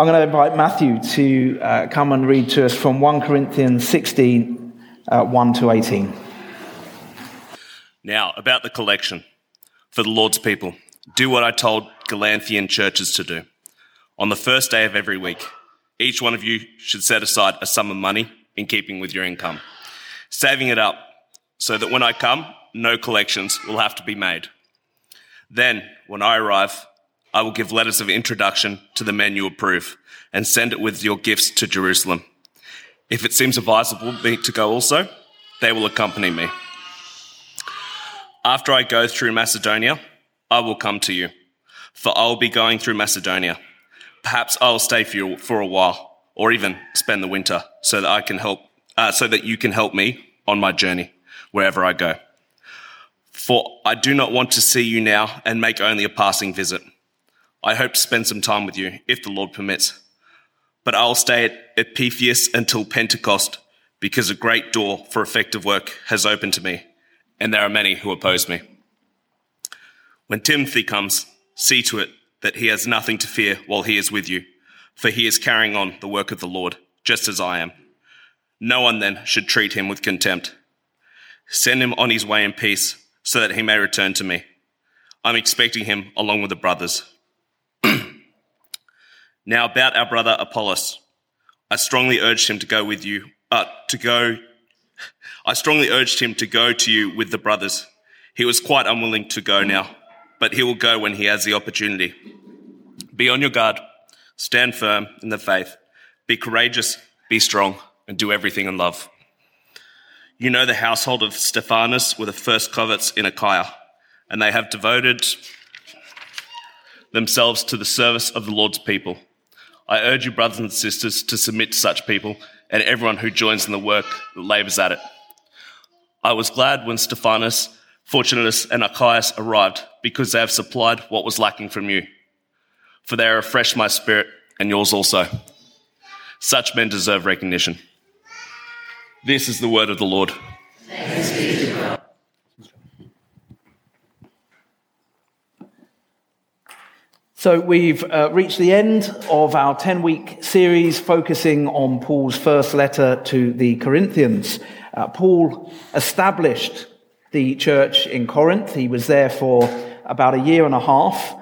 I'm going to invite Matthew to come and read to us from 1 Corinthians 16, 1 to 18. Now, about the collection for the Lord's people. Do what I told Galatian churches to do. On the first day of every week, each one of you should set aside a sum of money in keeping with your income, saving it up so that when I come, no collections will have to be made. Then, when I arrive, I will give letters of introduction to the men you approve and send it with your gifts to Jerusalem. If it seems advisable to go also, they will accompany me. After I go through Macedonia, I will come to you, for I will be going through Macedonia. Perhaps I will stay for you for a while, or even spend the winter, so that I can help, so that you can help me on my journey wherever I go. For I do not want to see you now and make only a passing visit. I hope to spend some time with you, if the Lord permits. But I will stay at Ephesus until Pentecost, because a great door for effective work has opened to me, and there are many who oppose me. When Timothy comes, see to it that he has nothing to fear while he is with you, for he is carrying on the work of the Lord, just as I am. No one then should treat him with contempt. Send him on his way in peace, so that he may return to me. I'm expecting him along with the brothers. Now about our brother Apollos, I strongly urged him to go to you with the brothers. He was quite unwilling to go now, but he will go when he has the opportunity. Be on your guard, stand firm in the faith, be courageous, be strong, and do everything in love. You know the household of Stephanas were the first converts in Achaia, and they have devoted themselves to the service of the Lord's people. I urge you, brothers and sisters, to submit to such people and everyone who joins in the work that labours at it. I was glad when Stephanas, Fortunatus and Achaicus arrived, because they have supplied what was lacking from you. For they refresh my spirit and yours also. Such men deserve recognition. This is the word of the Lord. Thanks be to God. So we've reached the end of our 10-week series focusing on Paul's first letter to the Corinthians. Paul established the church in Corinth. He was there for about a year and a half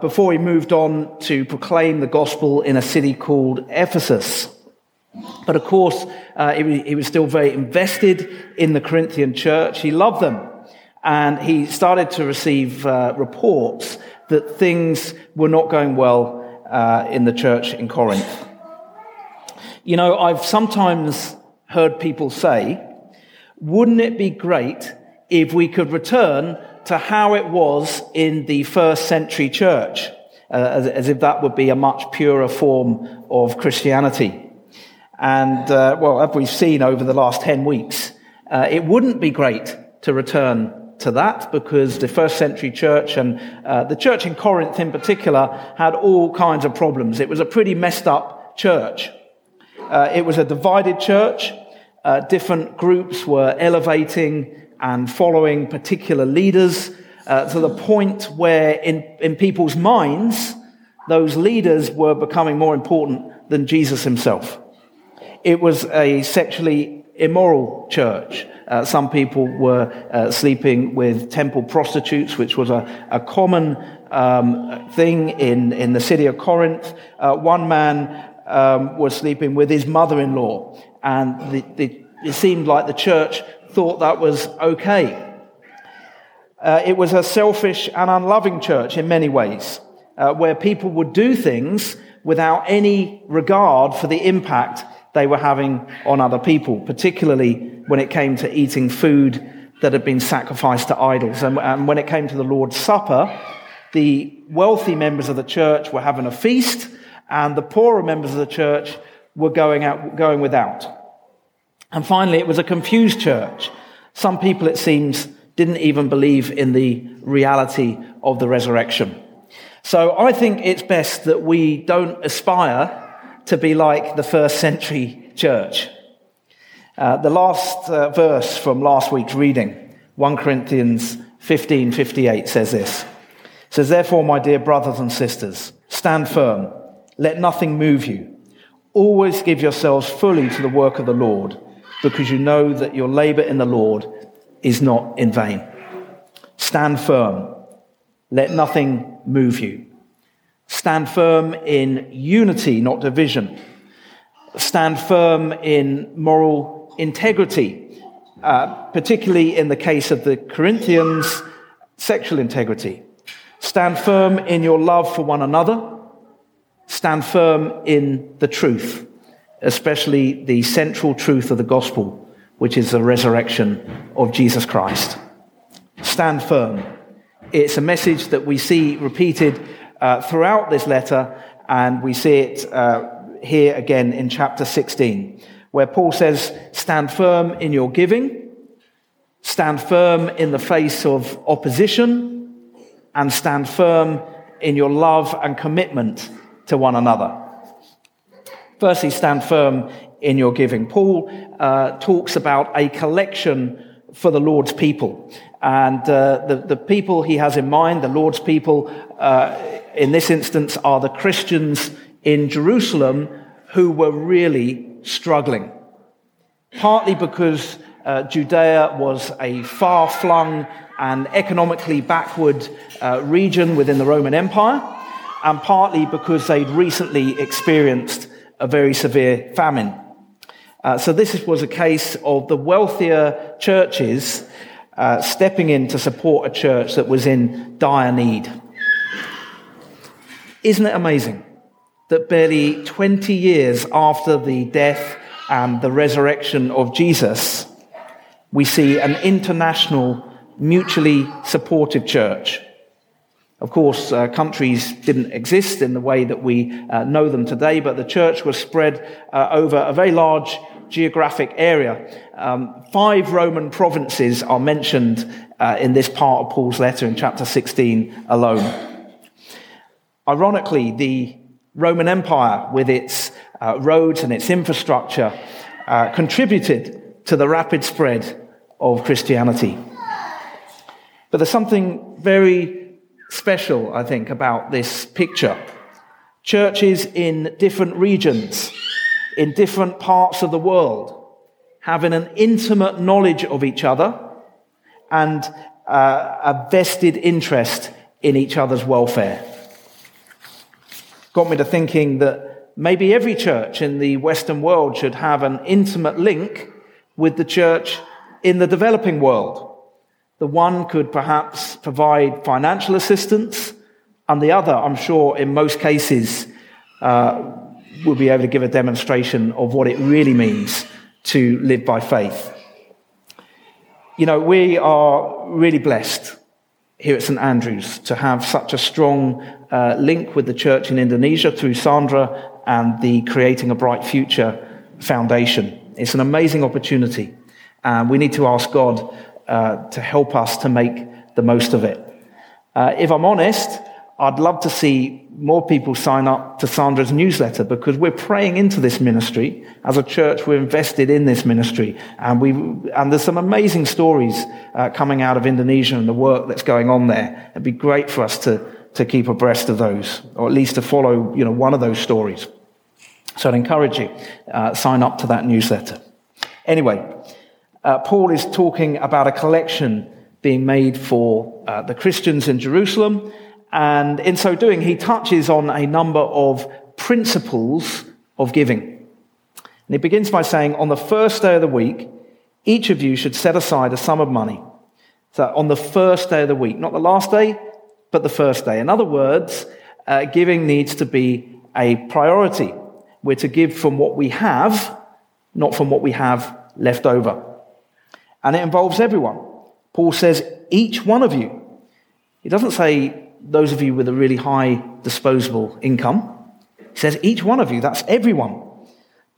before he moved on to proclaim the gospel in a city called Ephesus. But of course, he was still very invested in the Corinthian church. He loved them. And he started to receive reports that things were not going well in the church in Corinth. You know, I've sometimes heard people say, wouldn't it be great if we could return to how it was in the first century church, as if that would be a much purer form of Christianity. And, well, as we've seen over the last 10 weeks, it wouldn't be great to return to that, because the first century church and the church in Corinth in particular had all kinds of problems. It was a pretty messed up church. It was a divided church. Different groups were elevating and following particular leaders to the point where in people's minds, those leaders were becoming more important than Jesus himself. It was a sexually immoral church. Some people were sleeping with temple prostitutes, which was a common thing in the city of Corinth. One man was sleeping with his mother-in-law, and it seemed like the church thought that was okay. It was a selfish and unloving church in many ways, where people would do things without any regard for the impact they were having on other people, particularly when it came to eating food that had been sacrificed to idols. And when it came to the Lord's Supper, the wealthy members of the church were having a feast, and the poorer members of the church were going without. And finally, it was a confused church. Some people, it seems, didn't even believe in the reality of the resurrection. So I think it's best that we don't aspire to be like the first century church. The last verse from last week's reading, 1 Corinthians 15:58, says this. It says, therefore, my dear brothers and sisters, stand firm, Let nothing move you. Always give yourselves fully to the work of the Lord, because you know that your labor in the Lord is not in vain. Stand firm. Let nothing move you. Stand firm in unity, not division. Stand firm in moral integrity, particularly in the case of the Corinthians, sexual integrity. Stand firm in your love for one another. Stand firm in the truth, especially the central truth of the gospel, which is the resurrection of Jesus Christ. Stand firm. It's a message that we see repeated throughout this letter, and we see it here again in chapter 16, where Paul says, stand firm in your giving, stand firm in the face of opposition, and stand firm in your love and commitment to one another. Firstly, stand firm in your giving. Paul talks about a collection for the Lord's people. And the people he has in mind, the Lord's people, in this instance, are the Christians in Jerusalem who were really struggling. Partly because Judea was a far-flung and economically backward region within the Roman Empire, and partly because they'd recently experienced a very severe famine. So this was a case of the wealthier churches stepping in to support a church that was in dire need. Isn't it amazing that barely 20 years after the death and the resurrection of Jesus, we see an international, mutually supportive church? Of course, countries didn't exist in the way that we know them today, but the church was spread over a very large geographic area. 5 Roman provinces are mentioned in this part of Paul's letter in chapter 16 alone. Ironically, the Roman Empire, with its roads and its infrastructure, contributed to the rapid spread of Christianity. But there's something very special, I think, about this picture. Churches in different regions, in different parts of the world, having an intimate knowledge of each other and a vested interest in each other's welfare. Got me to thinking that maybe every church in the Western world should have an intimate link with the church in the developing world. The one could perhaps provide financial assistance, and the other, I'm sure, in most cases, will be able to give a demonstration of what it really means to live by faith. You know, we are really blessed here at St. Andrews to have such a strong link with the church in Indonesia through Sandra and the Creating a Bright Future Foundation. It's an amazing opportunity, and we need to ask God to help us to make the most of it. If I'm honest, I'd love to see more people sign up to Sandra's newsletter, because we're praying into this ministry. As a church, we're invested in this ministry, and there's some amazing stories coming out of Indonesia and the work that's going on there. It'd be great for us to keep abreast of those, or at least to follow one of those stories. So I'd encourage you, sign up to that newsletter. Anyway, Paul is talking about a collection being made for the Christians in Jerusalem, and in so doing, he touches on a number of principles of giving. And he begins by saying, on the first day of the week, each of you should set aside a sum of money. So on the first day of the week, not the last day, but the first day. In other words, giving needs to be a priority. We're to give from what we have, not from what we have left over. And it involves everyone. Paul says, each one of you. He doesn't say those of you with a really high disposable income. He says, each one of you, that's everyone.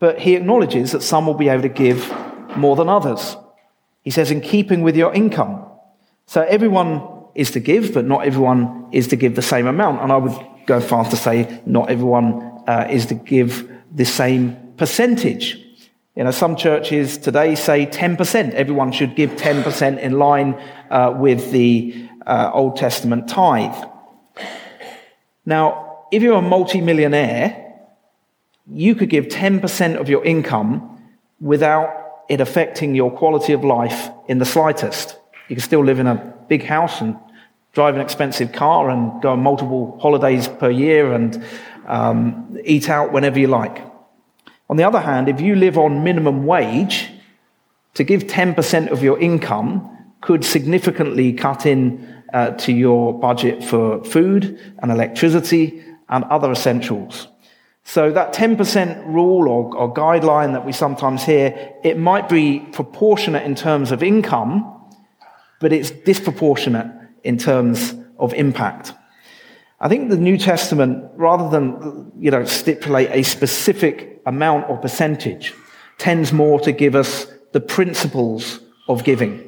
But he acknowledges that some will be able to give more than others. He says, in keeping with your income. So everyone is to give, but not everyone is to give the same amount. And I would go far to say not everyone is to give the same percentage. Some churches today say 10%. Everyone should give 10% in line with the Old Testament tithe. Now, if you're a multi-millionaire, you could give 10% of your income without it affecting your quality of life in the slightest. You can still live in a big house and drive an expensive car and go on multiple holidays per year and eat out whenever you like. On the other hand, if you live on minimum wage, to give 10% of your income could significantly cut in to your budget for food and electricity and other essentials. So that 10% rule or guideline that we sometimes hear, it might be proportionate in terms of income, but it's disproportionate in terms of impact. I think the New Testament, rather than stipulate a specific amount or percentage, tends more to give us the principles of giving.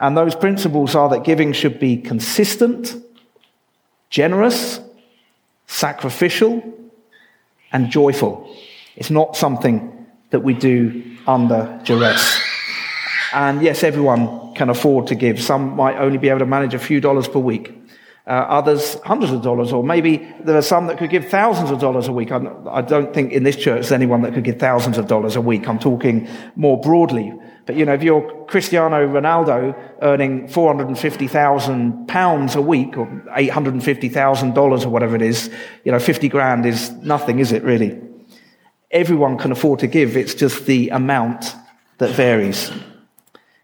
And those principles are that giving should be consistent, generous, sacrificial, and joyful. It's not something that we do under duress. And yes, everyone can afford to give. Some might only be able to manage a few dollars per week. Others, hundreds of dollars, or maybe there are some that could give thousands of dollars a week. I don't think in this church there's anyone that could give thousands of dollars a week. I'm talking more broadly. But, if you're Cristiano Ronaldo earning £450,000 a week or $850,000 or whatever it is, $50,000 is nothing, is it really? Everyone can afford to give. It's just the amount that varies.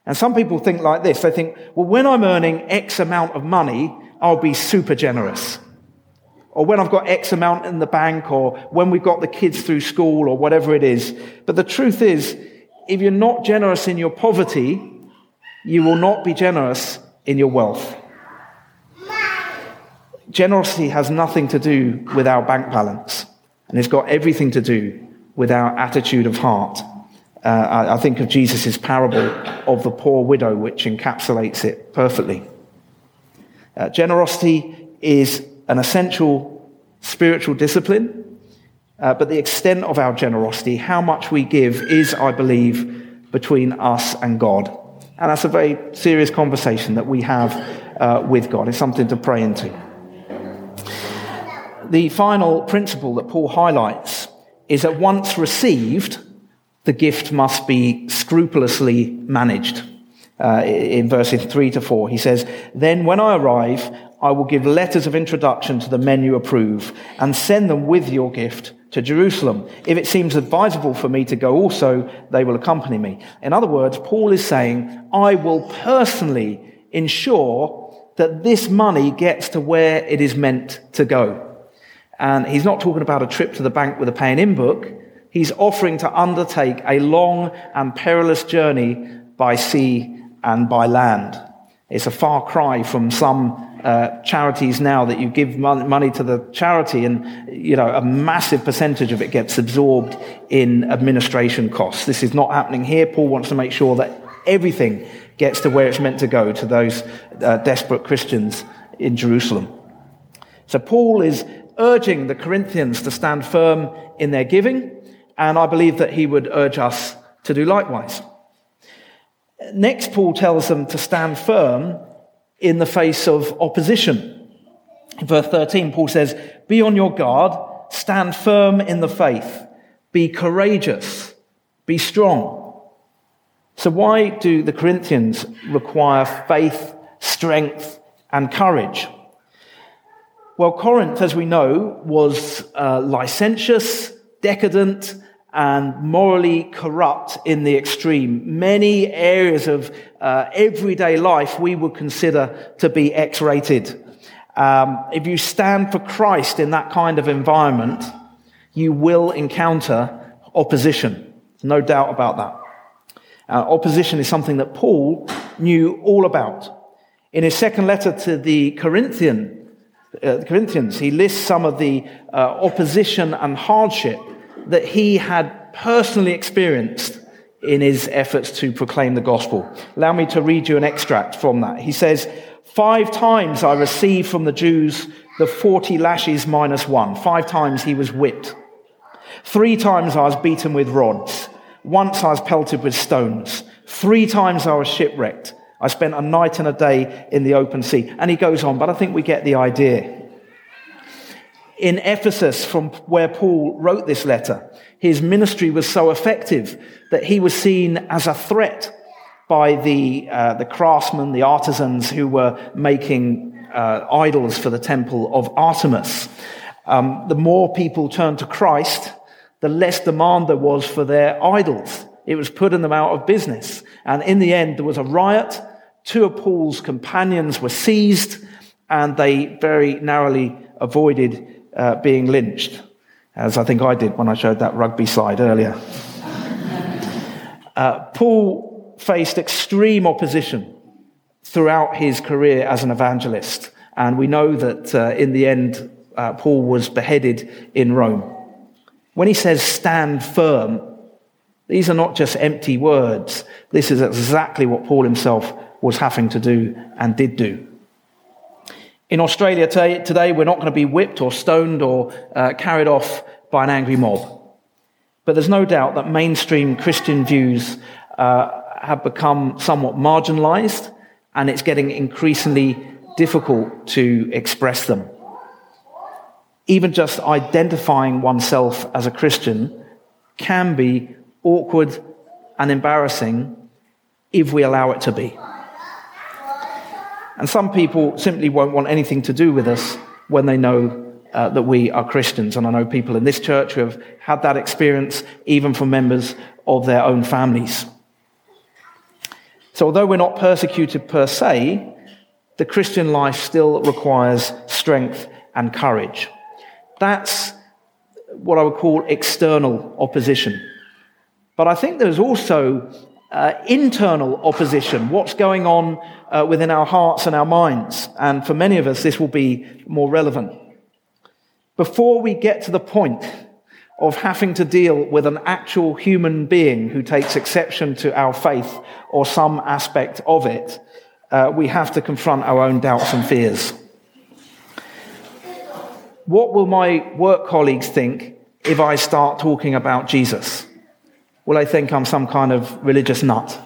And some people think like this. They think, well, when I'm earning X amount of money, I'll be super generous. Or when I've got X amount in the bank, or when we've got the kids through school, or whatever it is. But the truth is, if you're not generous in your poverty, you will not be generous in your wealth. Generosity has nothing to do with our bank balance, and it's got everything to do with our attitude of heart. I think of Jesus' parable of the poor widow, which encapsulates it perfectly. Generosity is an essential spiritual discipline, but the extent of our generosity, how much we give, is, I believe, between us and God. And that's a very serious conversation that we have with God. It's something to pray into. The final principle that Paul highlights is that once received, the gift must be scrupulously managed. In verses 3 to 4, he says, "Then when I arrive, I will give letters of introduction to the men you approve and send them with your gift to Jerusalem. If it seems advisable for me to go also, they will accompany me." In other words, Paul is saying, I will personally ensure that this money gets to where it is meant to go. And he's not talking about a trip to the bank with a pay-in book. He's offering to undertake a long and perilous journey by sea and by land. It's a far cry from some charities now that you give money to the charity and a massive percentage of it gets absorbed in administration costs. This is not happening here. Paul wants to make sure that everything gets to where it's meant to go, to those desperate Christians in Jerusalem. So Paul is urging the Corinthians to stand firm in their giving, and I believe that he would urge us to do likewise. Next, Paul tells them to stand firm in the face of opposition. In verse 13, Paul says, "Be on your guard, stand firm in the faith, be courageous, be strong." So why do the Corinthians require faith, strength, and courage? Well, Corinth, as we know, was licentious, decadent, and morally corrupt in the extreme. Many areas of everyday life we would consider to be X-rated. If you stand for Christ in that kind of environment, you will encounter opposition. No doubt about that. Opposition is something that Paul knew all about. In his second letter to the Corinthians, he lists some of the opposition and hardship that he had personally experienced in his efforts to proclaim the gospel. Allow me to read you an extract from that. He says, 5 times I received from the Jews the 40 lashes minus one. 5 times he was whipped. 3 times I was beaten with rods. Once I was pelted with stones. 3 times I was shipwrecked. I spent a night and a day in the open sea. And he goes on, but I think we get the idea. in Ephesus, from where Paul wrote this letter. His ministry was so effective that he was seen as a threat by the craftsmen, the artisans who were making idols for the temple of Artemis. The more people turned to Christ, the less demand there was for their idols. It was putting them out of business. And in the end, there was a riot. Two of Paul's companions were seized, and they very narrowly avoided being lynched, as I think I did when I showed that rugby slide earlier. Paul faced extreme opposition throughout his career as an evangelist, and we know that in the end, Paul was beheaded in Rome. When he says stand firm, these are not just empty words. This is exactly what Paul himself was having to do and did do. In Australia today, we're not going to be whipped or stoned or carried off by an angry mob. But there's no doubt that mainstream Christian views have become somewhat marginalized, and it's getting increasingly difficult to express them. Even just identifying oneself as a Christian can be awkward and embarrassing if we allow it to be. And some people simply won't want anything to do with us when they know that we are Christians. And I know people in this church who have had that experience, even from members of their own families. So although we're not persecuted per se, the Christian life still requires strength and courage. That's what I would call external opposition. But I think there's also internal opposition, what's going on within our hearts and our minds. And for many of us, this will be more relevant. Before we get to the point of having to deal with an actual human being who takes exception to our faith or some aspect of it, we have to confront our own doubts and fears. What will my work colleagues think if I start talking about Jesus? Will they think I'm some kind of religious nut?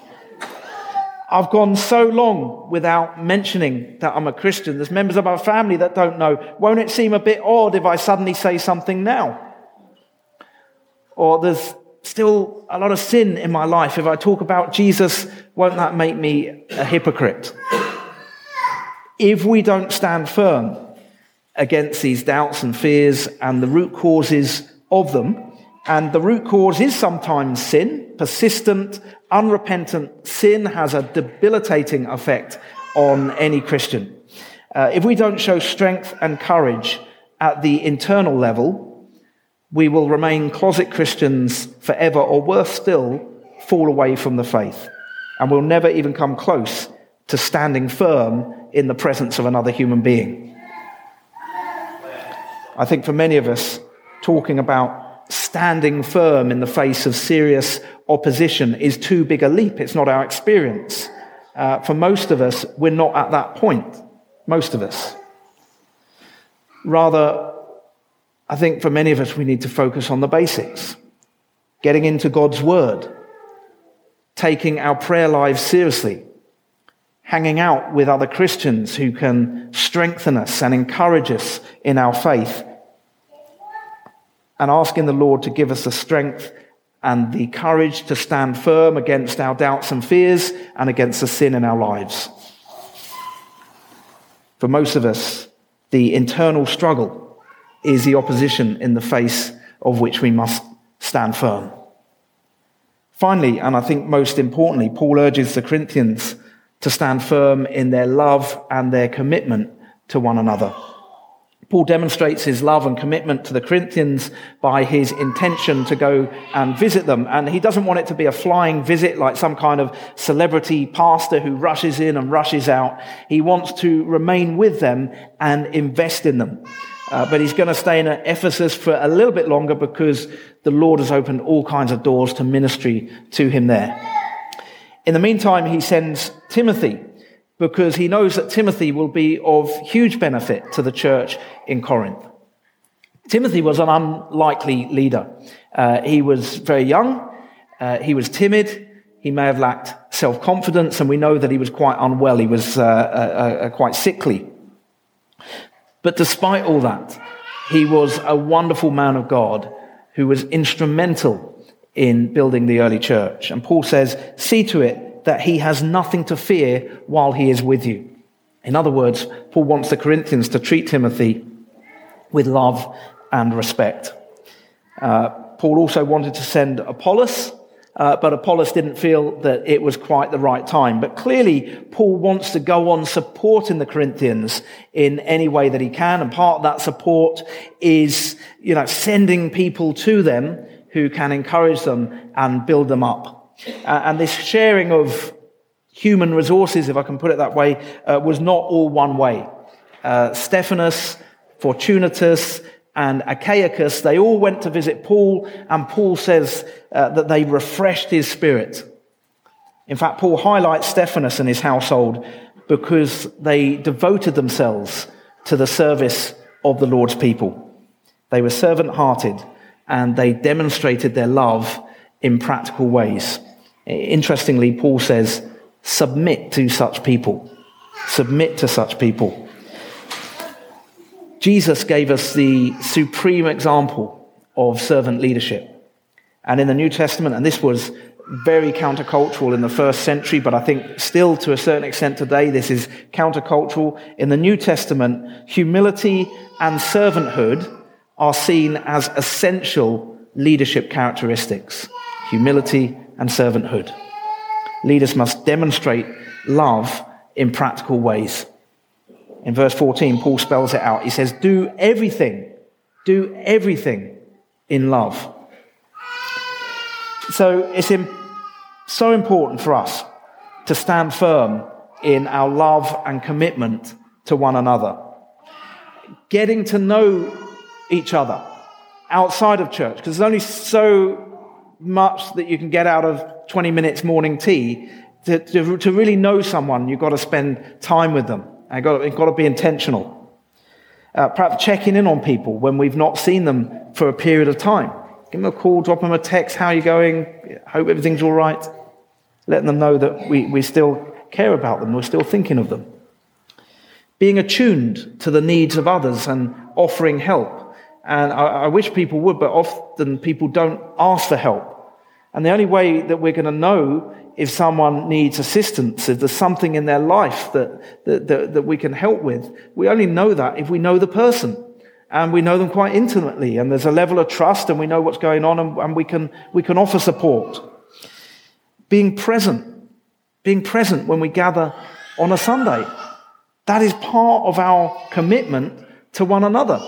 I've gone so long without mentioning that I'm a Christian. There's members of our family that don't know. Won't it seem a bit odd if I suddenly say something now? Or there's still a lot of sin in my life. If I talk about Jesus, won't that make me a hypocrite? If we don't stand firm against these doubts and fears and the root causes of them. And the root cause is sometimes sin. Persistent, unrepentant sin has a debilitating effect on any Christian. If we don't show strength and courage at the internal level, we will remain closet Christians forever, or worse still, fall away from the faith. And we'll never even come close to standing firm in the presence of another human being. I think for many of us, talking about standing firm in the face of serious opposition is too big a leap. It's not our experience. For most of us, we're not at that point. Most of us. Rather, I think for many of us, we need to focus on the basics. Getting into God's word. Taking our prayer lives seriously. Hanging out with other Christians who can strengthen us and encourage us in our faith, and asking the Lord to give us the strength and the courage to stand firm against our doubts and fears and against the sin in our lives. For most of us, the internal struggle is the opposition in the face of which we must stand firm. Finally, and I think most importantly, Paul urges the Corinthians to stand firm in their love and their commitment to one another. Paul demonstrates his love and commitment to the Corinthians by his intention to go and visit them. And he doesn't want it to be a flying visit like some kind of celebrity pastor who rushes in and rushes out. He wants to remain with them and invest in them. But he's going to stay in Ephesus for a little bit longer because the Lord has opened all kinds of doors to ministry to him there. In the meantime, he sends Timothy because he knows that Timothy will be of huge benefit to the church in Corinth. Timothy was an unlikely leader. He was very young. He was timid. He may have lacked self-confidence, and we know that he was quite unwell. He was quite sickly. But despite all that, He was a wonderful man of God who was instrumental in building the early church. And Paul says, see to it that he has nothing to fear while he is with you. In other words, Paul wants the Corinthians to treat Timothy with love and respect. Paul also wanted to send Apollos, but Apollos didn't feel that it was quite the right time. But clearly, Paul wants to go on supporting the Corinthians in any way that he can. And part of that support is, sending people to them who can encourage them and build them up. And this sharing of human resources, if I can put it that way, was not all one way. Stephanas, Fortunatus, and Achaicus, they all went to visit Paul, and Paul says that they refreshed his spirit. In fact, Paul highlights Stephanas and his household because they devoted themselves to the service of the Lord's people. They were servant-hearted, and they demonstrated their love in practical ways. Interestingly, Paul says, submit to such people. Submit to such people. Jesus gave us the supreme example of servant leadership. And in the New Testament, and this was very countercultural in the first century, but I think still to a certain extent today, this is countercultural. In the New Testament, humility and servanthood are seen as essential leadership characteristics. Humility and servanthood. Leaders must demonstrate love in practical ways. In verse 14, Paul spells it out. He says, do everything in love. So it's so important for us to stand firm in our love and commitment to one another. Getting to know each other outside of church, because there's only so much that you can get out of 20 minutes morning tea. To really know someone, you've got to spend time with them. It's got to be intentional. Perhaps checking in on people when we've not seen them for a period of time. Give them a call, drop them a text, how are you going? Hope everything's all right. Letting them know that we still care about them, we're still thinking of them. Being attuned to the needs of others and offering help. And I wish people would, but often people don't ask for help. And the only way that we're going to know if someone needs assistance, if there's something in their life that we can help with, we only know that if we know the person and we know them quite intimately and there's a level of trust and we know what's going on and we can offer support. Being present when we gather on a Sunday, that is part of our commitment to one another.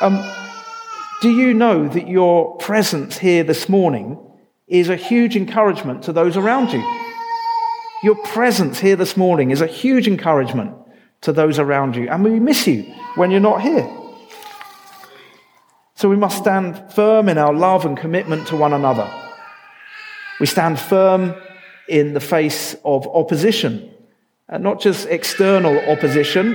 Do you know that your presence here this morning is a huge encouragement to those around you? Your presence here this morning is a huge encouragement to those around you. And we miss you when you're not here. So we must stand firm in our love and commitment to one another. We stand firm in the face of opposition. And not just external opposition,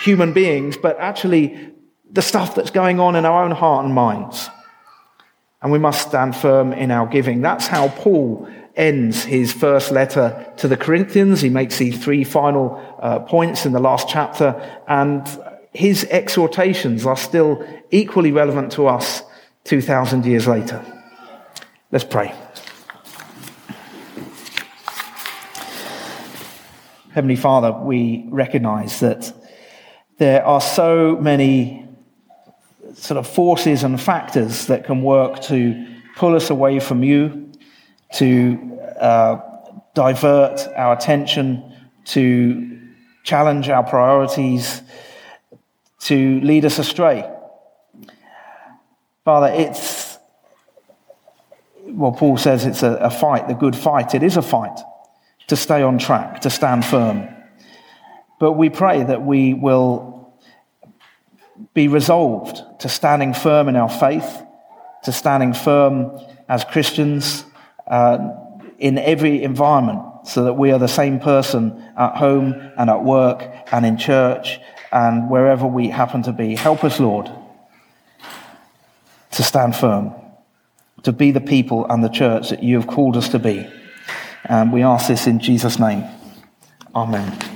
human beings, but actually the stuff that's going on in our own heart and minds. And we must stand firm in our giving. That's how Paul ends his first letter to the Corinthians. He makes these three final points in the last chapter. And his exhortations are still equally relevant to us 2,000 years later. Let's pray. Heavenly Father, we recognize that there are so many sort of forces and factors that can work to pull us away from you, to divert our attention, to challenge our priorities, to lead us astray. Father, Paul says it's a fight, the good fight. It is a fight to stay on track, to stand firm. But we pray that we will be resolved to standing firm in our faith, to standing firm as Christians in every environment, so that we are the same person at home and at work and in church and wherever we happen to be. Help us, Lord, to stand firm, to be the people and the church that you have called us to be. And we ask this in Jesus' name. Amen.